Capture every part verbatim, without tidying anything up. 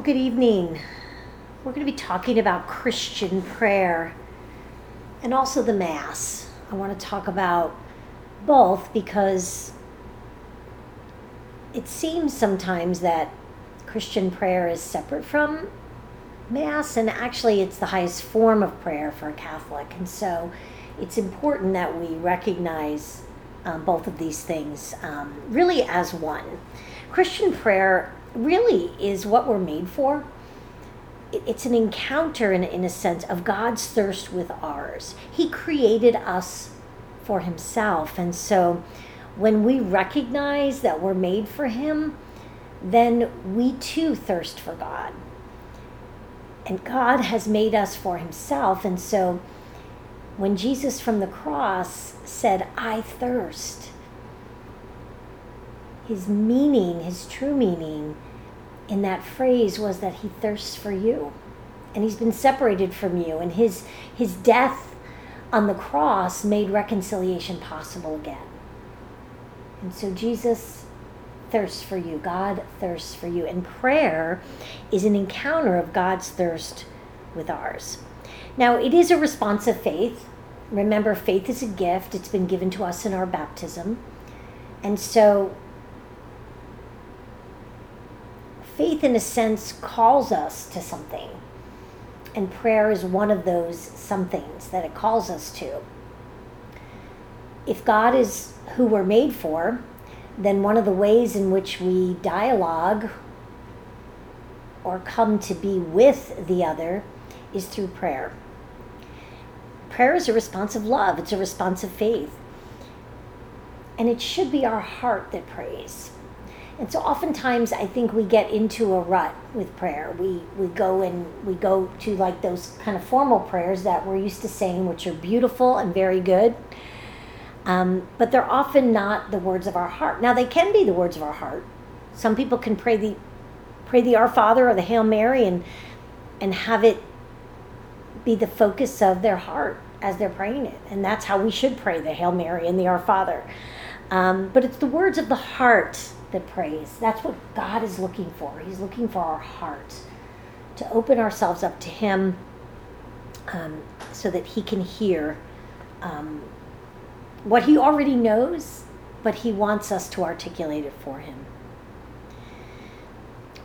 Well, good evening. We're going to be talking about Christian prayer and also the Mass. I want to talk about both because it seems sometimes that Christian prayer is separate from Mass, and actually it's the highest form of prayer for a Catholic. And so it's important that we recognize um, both of these things um, really as one. Christian prayer really is what we're made for. It's an encounter, in, in a sense, of God's thirst with ours. He created us for himself. And so when we recognize that we're made for him, then we too thirst for God. And God has made us for himself. And so when Jesus from the cross said, "I thirst," his meaning, his true meaning in that phrase was that he thirsts for you, and he's been separated from you, and his his death on the cross made reconciliation possible again. And so Jesus thirsts for you, God thirsts for you, and prayer is an encounter of God's thirst with ours. Now, it is a response of faith. Remember, faith is a gift. It's been given to us in our baptism. And so faith, in a sense, calls us to something, and prayer is one of those somethings that it calls us to. If God is who we're made for, then one of the ways in which we dialogue or come to be with the other is through prayer. Prayer is a response of love. It's a response of faith, and it should be our heart that prays. And so oftentimes I think we get into a rut with prayer. We we go and we go to like those kind of formal prayers that we're used to saying, which are beautiful and very good. Um, but they're often not the words of our heart. Now, they can be the words of our heart. Some people can pray the pray the Our Father or the Hail Mary and and have it be the focus of their heart as they're praying it. And that's how we should pray the Hail Mary and the Our Father. Um, but it's the words of the heart that prays. That's what God is looking for. He's looking for our heart, to open ourselves up to him um, so that he can hear um, what he already knows, but he wants us to articulate it for him.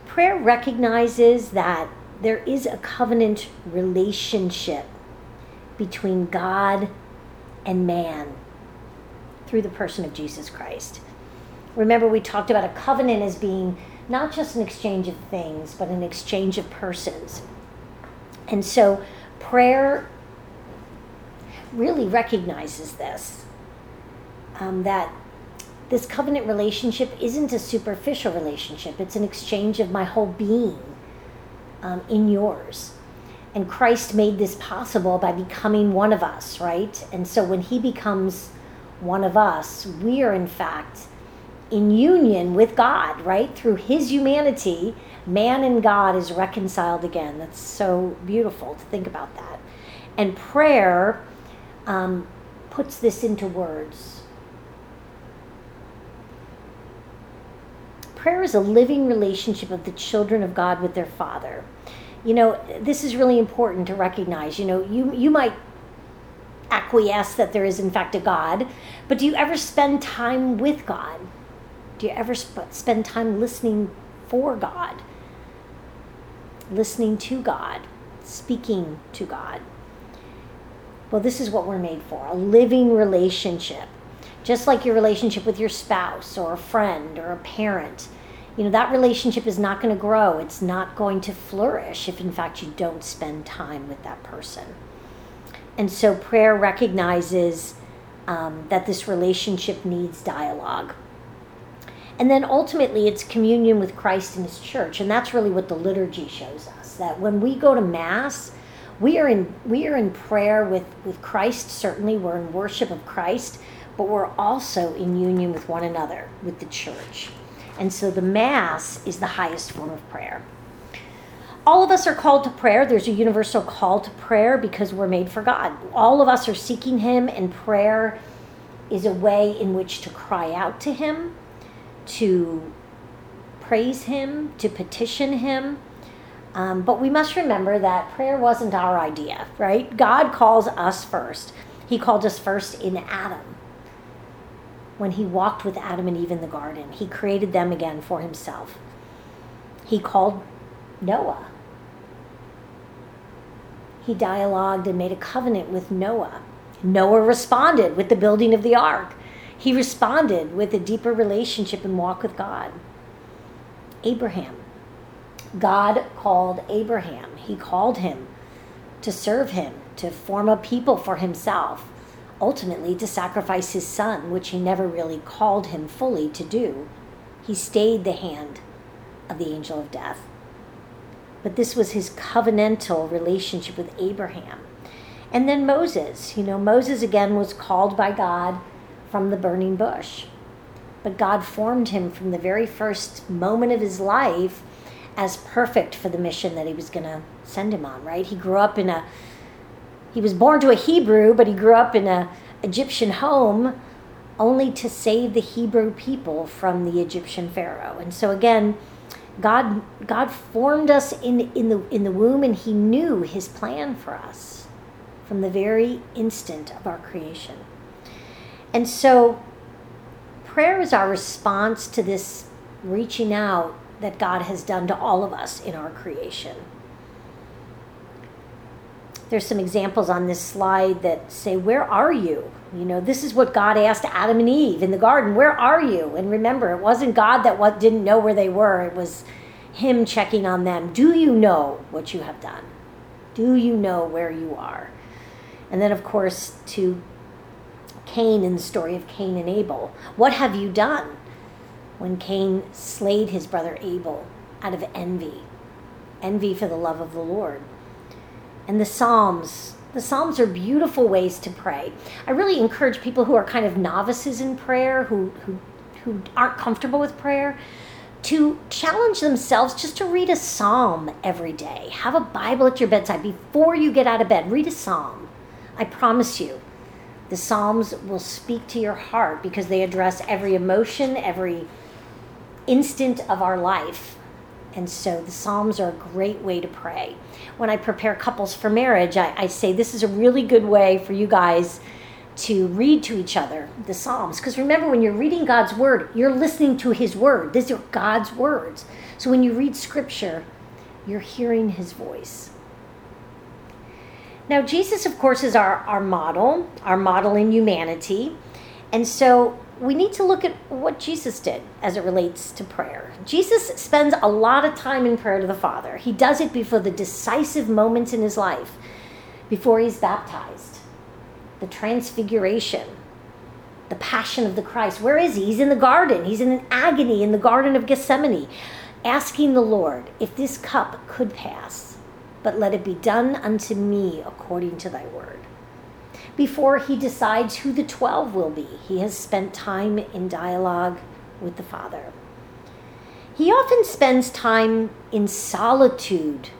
Prayer recognizes that there is a covenant relationship between God and man through the person of Jesus Christ. Remember, we talked about a covenant as being not just an exchange of things, but an exchange of persons. And so prayer really recognizes this, um, that this covenant relationship isn't a superficial relationship. It's an exchange of my whole being um, in yours. And Christ made this possible by becoming one of us, right? And so when he becomes one of us, we are in fact in union with God, right? Through his humanity, man and God is reconciled again. That's so beautiful to think about that. And prayer um, puts this into words. Prayer is a living relationship of the children of God with their Father. You know, this is really important to recognize. You know, you, you might acquiesce that there is in fact a God, but do you ever spend time with God? Do you ever sp- spend time listening for God, listening to God, speaking to God? Well, this is what we're made for, a living relationship. Just like your relationship with your spouse or a friend or a parent, you know, that relationship is not going to grow. It's not going to flourish if, in fact, you don't spend time with that person. And so prayer recognizes um, that this relationship needs dialogue. And then ultimately, it's communion with Christ and his church. And that's really what the liturgy shows us, that when we go to Mass, we are in we are in prayer with, with Christ. Certainly, we're in worship of Christ, but we're also in union with one another, with the church. And so the Mass is the highest form of prayer. All of us are called to prayer. There's a universal call to prayer because we're made for God. All of us are seeking him, and prayer is a way in which to cry out to him, to praise him, to petition him, Um, but we must remember that prayer wasn't our idea, right? God calls us first. He called us first in Adam. When he walked with Adam and Eve in the garden, he created them again for himself. He called Noah. He dialogued and made a covenant with Noah. Noah responded with the building of the ark. He responded with a deeper relationship and walk with God. Abraham. God called Abraham. He called him to serve him, to form a people for himself, ultimately to sacrifice his son, which he never really called him fully to do. He stayed the hand of the angel of death. But this was his covenantal relationship with Abraham. And then Moses. You know, Moses again was called by God from the burning bush. But God formed him from the very first moment of his life as perfect for the mission that he was going to send him on, right? He grew up in a, he was born to a Hebrew, but he grew up in an Egyptian home only to save the Hebrew people from the Egyptian Pharaoh. And so again, God God formed us in, in, the, in the womb, and he knew his plan for us from the very instant of our creation. And so prayer is our response to this reaching out that God has done to all of us in our creation. There's some examples on this slide that say, where are you? You know, this is what God asked Adam and Eve in the garden. Where are you? And remember, it wasn't God that didn't know where they were. It was him checking on them. Do you know what you have done? Do you know where you are? And then, of course, to Cain and the story of Cain and Abel. What have you done? When Cain slayed his brother Abel out of envy, envy for the love of the Lord. And the Psalms, the Psalms are beautiful ways to pray. I really encourage people who are kind of novices in prayer, who, who, who aren't comfortable with prayer, to challenge themselves just to read a Psalm every day. Have a Bible at your bedside before you get out of bed. Read a Psalm. I promise you, the Psalms will speak to your heart because they address every emotion, every instant of our life. And so the Psalms are a great way to pray. When I prepare couples for marriage, I, I say this is a really good way for you guys to read to each other the Psalms. Because remember, when you're reading God's word, you're listening to his word. These are God's words. So when you read scripture, you're hearing his voice. Now, Jesus, of course, is our, our model, our model in humanity. And so we need to look at what Jesus did as it relates to prayer. Jesus spends a lot of time in prayer to the Father. He does it before the decisive moments in his life, before he's baptized, the transfiguration, the passion of the Christ. Where is he? He's in the garden. He's in an agony in the Garden of Gethsemane, asking the Lord if this cup could pass, but let it be done unto me according to thy word. Before he decides who the twelve will be, he has spent time in dialogue with the Father. He often spends time in solitude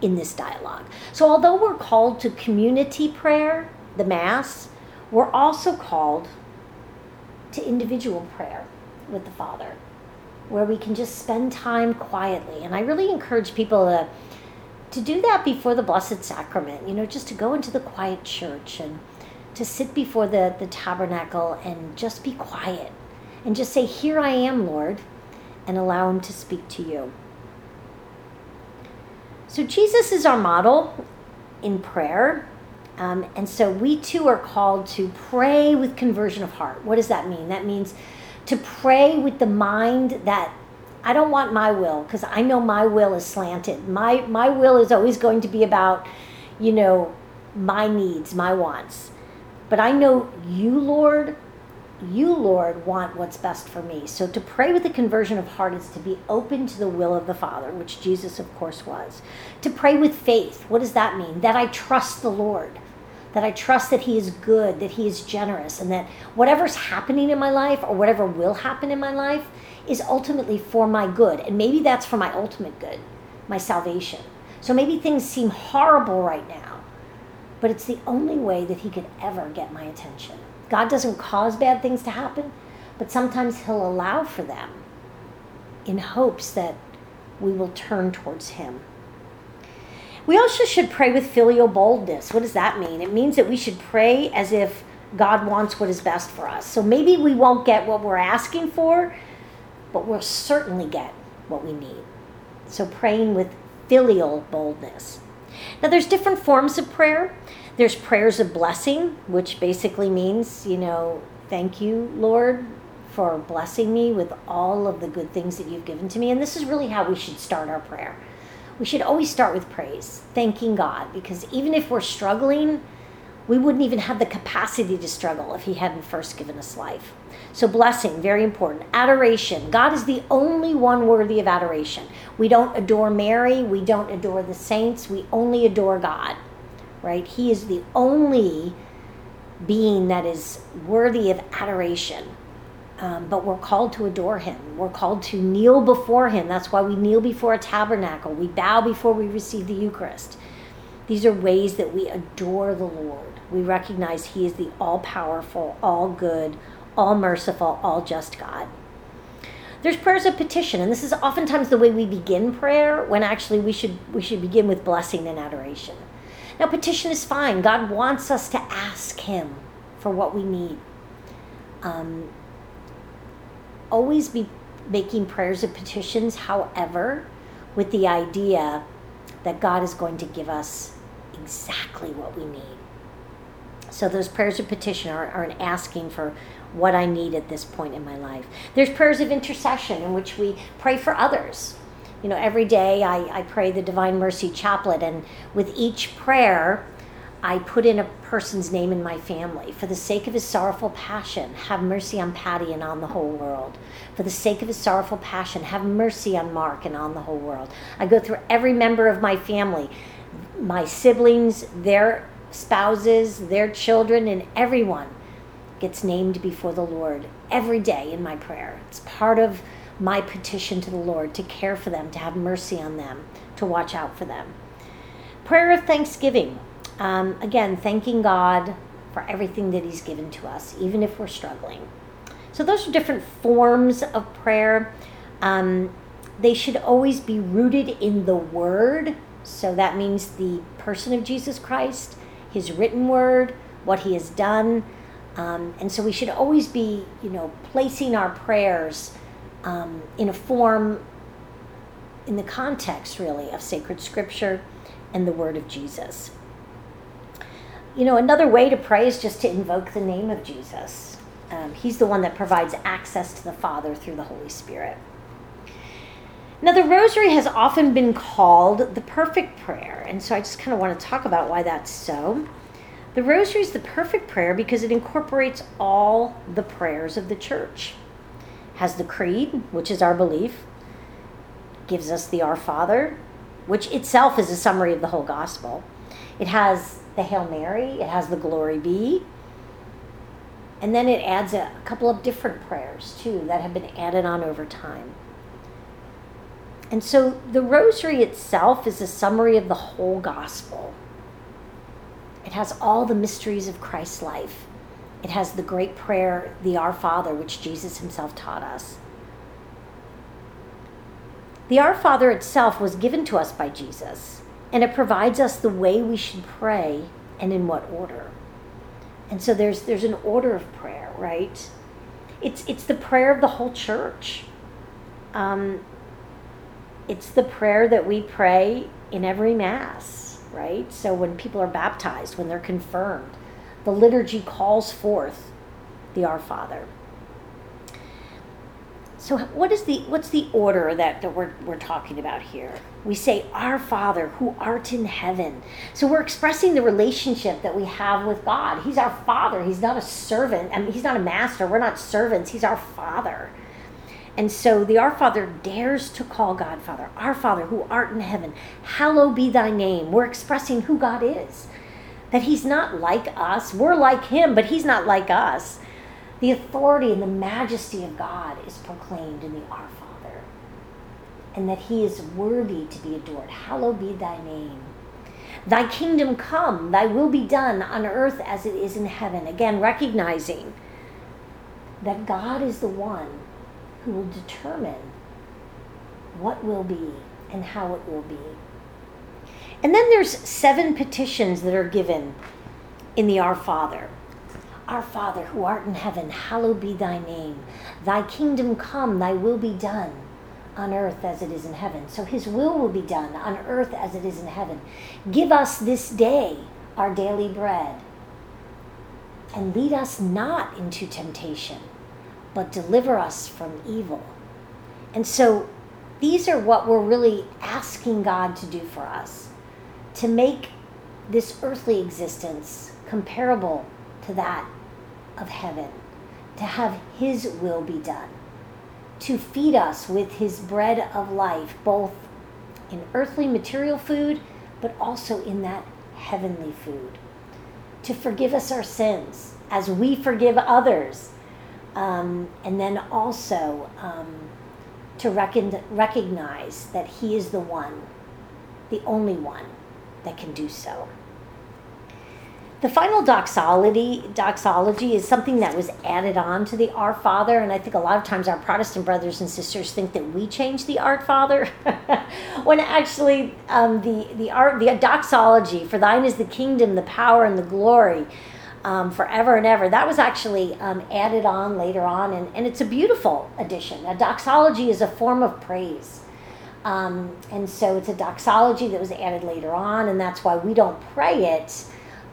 in this dialogue. So although we're called to community prayer, the Mass, we're also called to individual prayer with the Father, where we can just spend time quietly. And I really encourage people to to do that before the Blessed Sacrament, you know, just to go into the quiet church and to sit before the, the tabernacle and just be quiet and just say, here I am, Lord, and allow him to speak to you. So Jesus is our model in prayer. Um, and so we too are called to pray with conversion of heart. What does that mean? That means to pray with the mind that I don't want my will, because I know my will is slanted. My my will is always going to be about, you know, my needs, my wants. But I know you, Lord, you, Lord, want what's best for me. So to pray with a conversion of heart is to be open to the will of the Father, which Jesus, of course, was. To pray with faith, what does that mean? That I trust the Lord, that I trust that he is good, that he is generous, and that whatever's happening in my life or whatever will happen in my life is ultimately for my good. And maybe that's for my ultimate good, my salvation. So maybe things seem horrible right now, but it's the only way that he could ever get my attention. God doesn't cause bad things to happen, but sometimes he'll allow for them in hopes that we will turn towards him We also should pray with filial boldness. What does that mean? It means that we should pray as if God wants what is best for us. So maybe we won't get what we're asking for, but we'll certainly get what we need. So praying with filial boldness. Now, there's different forms of prayer. There's prayers of blessing, which basically means, you know, thank you, Lord, for blessing me with all of the good things that you've given to me. And this is really how we should start our prayer. We should always start with praise, thanking God, because even if we're struggling, we wouldn't even have the capacity to struggle if he hadn't first given us life. So blessing, very important. Adoration. God is the only one worthy of adoration. We don't adore Mary. We don't adore the saints. We only adore God, right? He is the only being that is worthy of adoration. Um, but we're called to adore him. We're called to kneel before him. That's why we kneel before a tabernacle. We bow before we receive the Eucharist. These are ways that we adore the Lord. We recognize he is the all-powerful, all-good, all-merciful, all-just God. There's prayers of petition, and this is oftentimes the way we begin prayer, when actually we should we should begin with blessing and adoration. Now, petition is fine. God wants us to ask him for what we need. Um, always be making prayers of petitions, however, with the idea that God is going to give us exactly what we need. So those prayers of petition are, are an asking for what I need at this point in my life. There's prayers of intercession, in which we pray for others. You know, every day I, I pray the Divine Mercy Chaplet, and with each prayer, I put in a person's name in my family. For the sake of his sorrowful passion, have mercy on Patty and on the whole world. For the sake of his sorrowful passion, have mercy on Mark and on the whole world. I go through every member of my family, my siblings, their spouses, their children, and everyone gets named before the Lord every day in my prayer. It's part of my petition to the Lord to care for them, to have mercy on them, to watch out for them. Prayer of thanksgiving. Um, again, thanking God for everything that he's given to us, even if we're struggling. So those are different forms of prayer. Um, they should always be rooted in the Word. So that means the person of Jesus Christ, his written Word, what he has done. Um, and so we should always be, you know, placing our prayers um, in a form, in the context, really, of sacred Scripture and the Word of Jesus. You know, another way to pray is just to invoke the name of Jesus. Um, he's the one that provides access to the Father through the Holy Spirit. Now, the Rosary has often been called the perfect prayer, and so I just kind of want to talk about why that's so. The Rosary is the perfect prayer because it incorporates all the prayers of the Church. It has the Creed, which is our belief, it gives us the Our Father, which itself is a summary of the whole Gospel. It has the Hail Mary, it has the Glory Be, and then it adds a couple of different prayers too that have been added on over time. And so the Rosary itself is a summary of the whole Gospel. It has all the mysteries of Christ's life. It has the great prayer, the Our Father, which Jesus himself taught us. The Our Father itself was given to us by Jesus, and it provides us the way we should pray and in what order. And so there's there's an order of prayer, right? It's it's the prayer of the whole Church. Um, it's the prayer that we pray in every Mass, right? So when people are baptized, when they're confirmed, the liturgy calls forth the Our Father. So what is the what's the order that, that we're we're talking about here? We say, Our Father, who art in heaven. So we're expressing the relationship that we have with God. He's our Father. He's not a servant. I mean, he's not a master. We're not servants. He's our Father. And so the Our Father dares to call God Father. Our Father, who art in heaven, hallowed be thy name. We're expressing who God is, that he's not like us. We're like him, but he's not like us. The authority and the majesty of God is proclaimed in the Our Father, and that he is worthy to be adored. Hallowed be thy name. Thy kingdom come, thy will be done on earth as it is in heaven. Again, recognizing that God is the one who will determine what will be and how it will be. And then there's seven petitions that are given in the Our Father. Our Father, who art in heaven, hallowed be thy name. Thy kingdom come, thy will be done on earth as it is in heaven. So his will will be done on earth as it is in heaven. Give us this day our daily bread. And lead us not into temptation, but deliver us from evil. And so these are what we're really asking God to do for us, to make this earthly existence comparable to that of heaven, to have his will be done, to feed us with his bread of life, both in earthly material food, but also in that heavenly food, to forgive us our sins as we forgive others, um, and then also um, to reckon, recognize that he is the one, the only one that can do so. The final doxology, doxology is something that was added on to the Our Father, and I think a lot of times our Protestant brothers and sisters think that we changed the Our Father, when actually um, the the art the doxology, for thine is the kingdom, the power, and the glory, um, forever and ever. That was actually um, added on later on, and, and it's a beautiful addition. A doxology is a form of praise. Um, and so it's a doxology that was added later on, and that's why we don't pray it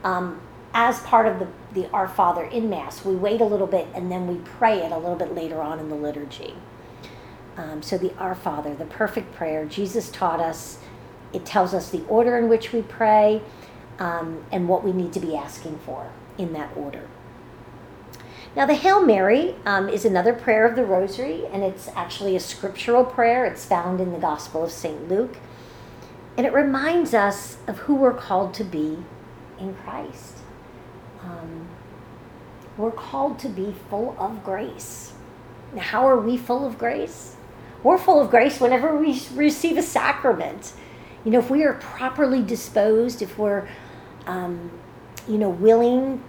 Um, as part of the, the Our Father in Mass. We wait a little bit and then we pray it a little bit later on in the liturgy. Um, so the Our Father, the perfect prayer, Jesus taught us. It tells us the order in which we pray um, and what we need to be asking for in that order. Now the Hail Mary um, is another prayer of the Rosary, and it's actually a scriptural prayer. It's found in the Gospel of Saint Luke. And it reminds us of who we're called to be in Christ. Um, we're called to be full of grace. Now, how are we full of grace? We're full of grace whenever we receive a sacrament. You know, if we are properly disposed, if we're, um, you know, willing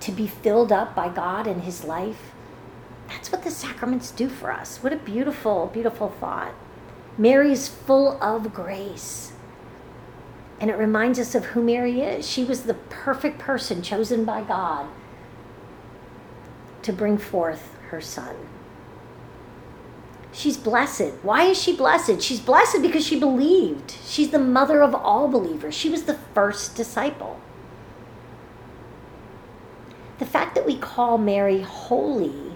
to be filled up by God and His life, that's what the sacraments do for us. What a beautiful, beautiful thought. Mary's full of grace. And it reminds us of who Mary is. She was the perfect person chosen by God to bring forth her son. She's blessed. Why is she blessed? She's blessed because she believed. She's the mother of all believers. She was the first disciple. The fact that we call Mary holy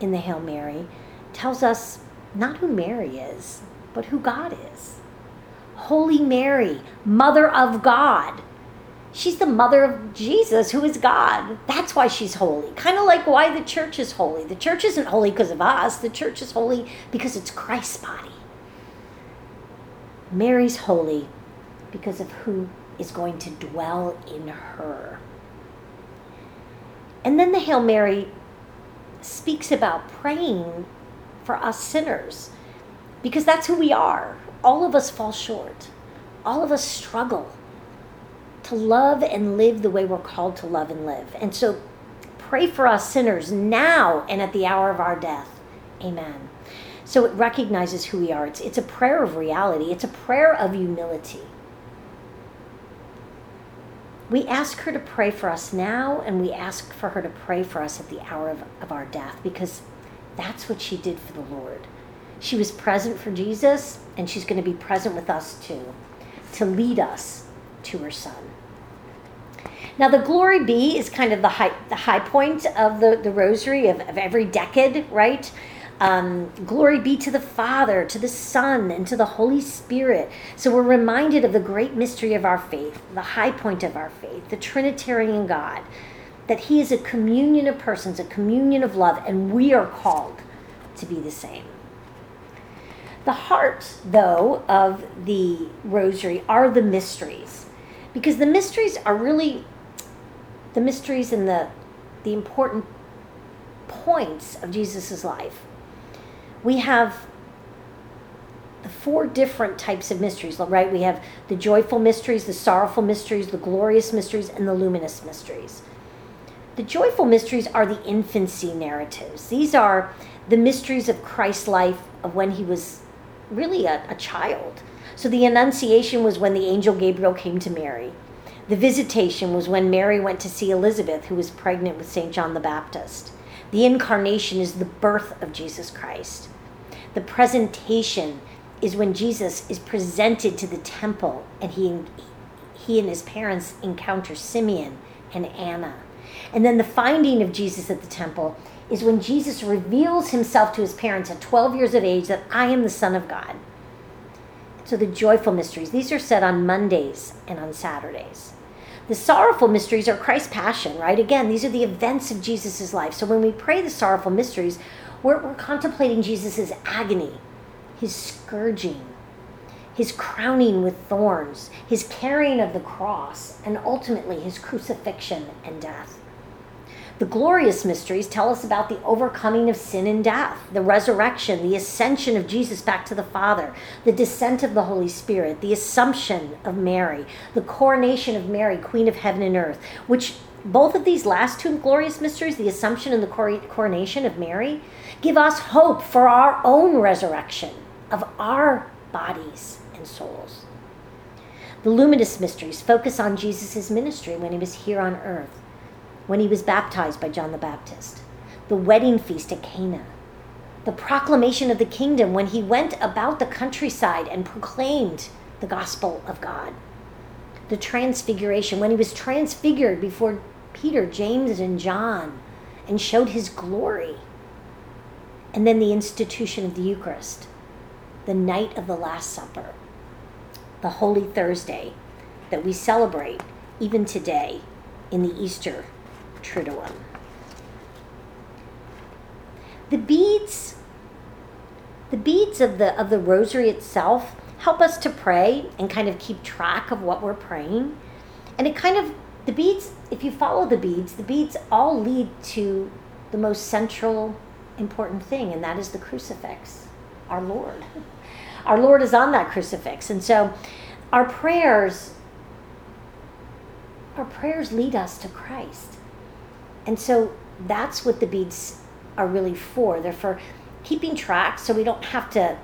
in the Hail Mary tells us not who Mary is, but who God is. Holy Mary, Mother of God. She's the mother of Jesus, who is God. That's why she's holy. Kind of like why the church is holy. The church isn't holy because of us. The church is holy because it's Christ's body. Mary's holy because of who is going to dwell in her. And then the Hail Mary speaks about praying for us sinners, because that's who we are. All of us fall short. All of us struggle to love and live the way we're called to love and live. And so pray for us sinners now and at the hour of our death. Amen. So it recognizes who we are. It's, it's a prayer of reality. It's a prayer of humility. We ask her to pray for us now, and we ask for her to pray for us at the hour of, of our death, because that's what she did for the Lord. She was present for Jesus, and she's going to be present with us too, to lead us to her son. Now, the Glory Be is kind of the high, the high point of the, the Rosary of, of every decade, right? Um, glory be to the Father, to the Son, and to the Holy Spirit. So we're reminded of the great mystery of our faith, the high point of our faith, the Trinitarian God, that he is a communion of persons, a communion of love, and we are called to be the same. The heart, though, of the Rosary are the mysteries, because the mysteries are really the mysteries and the, the important points of Jesus' life. We have the four different types of mysteries, right? We have the joyful mysteries, the sorrowful mysteries, the glorious mysteries, and the luminous mysteries. The joyful mysteries are the infancy narratives. These are the mysteries of Christ's life, of when he was really a, a child. So the Annunciation was when the angel Gabriel came to Mary. The Visitation was when Mary went to see Elizabeth, who was pregnant with Saint John the Baptist. The Incarnation is the birth of Jesus Christ. The Presentation is when Jesus is presented to the temple and he, he and his parents encounter Simeon and Anna. And then the finding of Jesus at the temple is when Jesus reveals himself to his parents at twelve years of age that I am the Son of God. So the joyful mysteries, these are said on Mondays and on Saturdays. The sorrowful mysteries are Christ's passion, right? Again, these are the events of Jesus' life. So when we pray the sorrowful mysteries, we're, we're contemplating Jesus' agony, his scourging, his crowning with thorns, his carrying of the cross, and ultimately his crucifixion and death. The glorious mysteries tell us about the overcoming of sin and death, the resurrection, the ascension of Jesus back to the Father, the descent of the Holy Spirit, the assumption of Mary, the coronation of Mary, Queen of Heaven and Earth, which both of these last two glorious mysteries, the assumption and the coronation of Mary, give us hope for our own resurrection of our bodies and souls. The luminous mysteries focus on Jesus' ministry when he was here on earth, when he was baptized by John the Baptist, the wedding feast at Cana, the proclamation of the kingdom when he went about the countryside and proclaimed the gospel of God, the transfiguration when he was transfigured before Peter, James, and John and showed his glory, and then the institution of the Eucharist, the night of the Last Supper, the Holy Thursday that we celebrate even today in the Easter Triduum. The beads, the beads of the of the rosary itself help us to pray and kind of keep track of what we're praying. And it kind of, the beads, if you follow the beads, the beads all lead to the most central important thing, and that is the crucifix, our Lord. Our Lord is on that crucifix. And so our prayers, our prayers lead us to Christ. And so that's what the beads are really for. They're for keeping track so we don't have to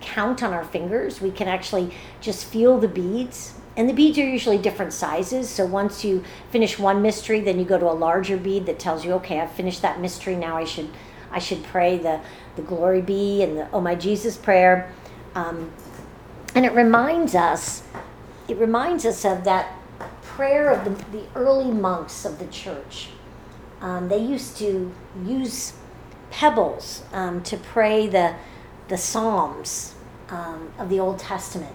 count on our fingers. We can actually just feel the beads. And the beads are usually different sizes. So once you finish one mystery, then you go to a larger bead that tells you, okay, I've finished that mystery. Now I should I should pray the, the Glory Be and the Oh My Jesus prayer. Um, and it reminds us, it reminds us of that prayer of the, the early monks of the church. Um, they used to use pebbles um, to pray the the Psalms um, of the Old Testament.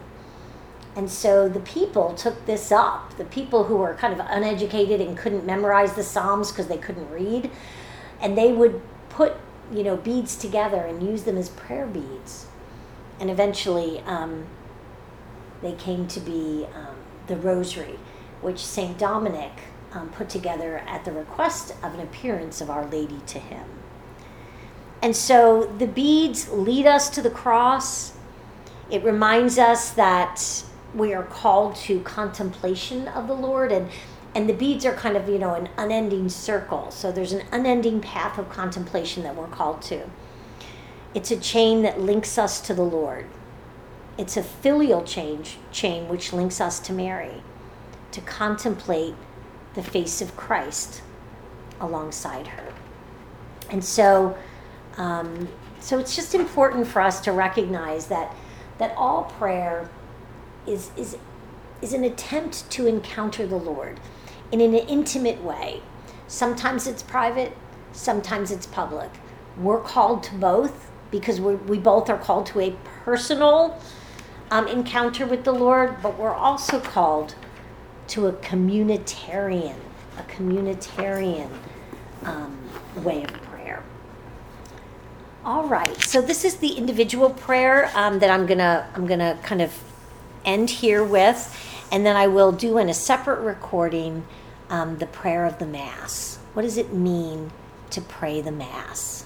And so the people took this up. The people who were kind of uneducated and couldn't memorize the Psalms because they couldn't read. And they would put, you know, beads together and use them as prayer beads. And eventually um, they came to be um, the Rosary, which Saint Dominic Um, put together at the request of an appearance of Our Lady to him. And so the beads lead us to the cross. It reminds us that we are called to contemplation of the Lord, and and the beads are kind of, you know, an unending circle. So there's an unending path of contemplation that we're called to. It's a chain that links us to the Lord. It's a filial change, chain which links us to Mary, to contemplate the face of Christ alongside her. And so um, so it's just important for us to recognize that that all prayer is is is an attempt to encounter the Lord in an intimate way. Sometimes it's private, sometimes it's public. We're called to both because we we both are called to a personal um, encounter with the Lord, but we're also called to a communitarian, a communitarian um, way of prayer. All right, so this is the individual prayer um, that I'm gonna I'm gonna kind of end here with, and then I will do in a separate recording um, the prayer of the Mass. What does it mean to pray the Mass?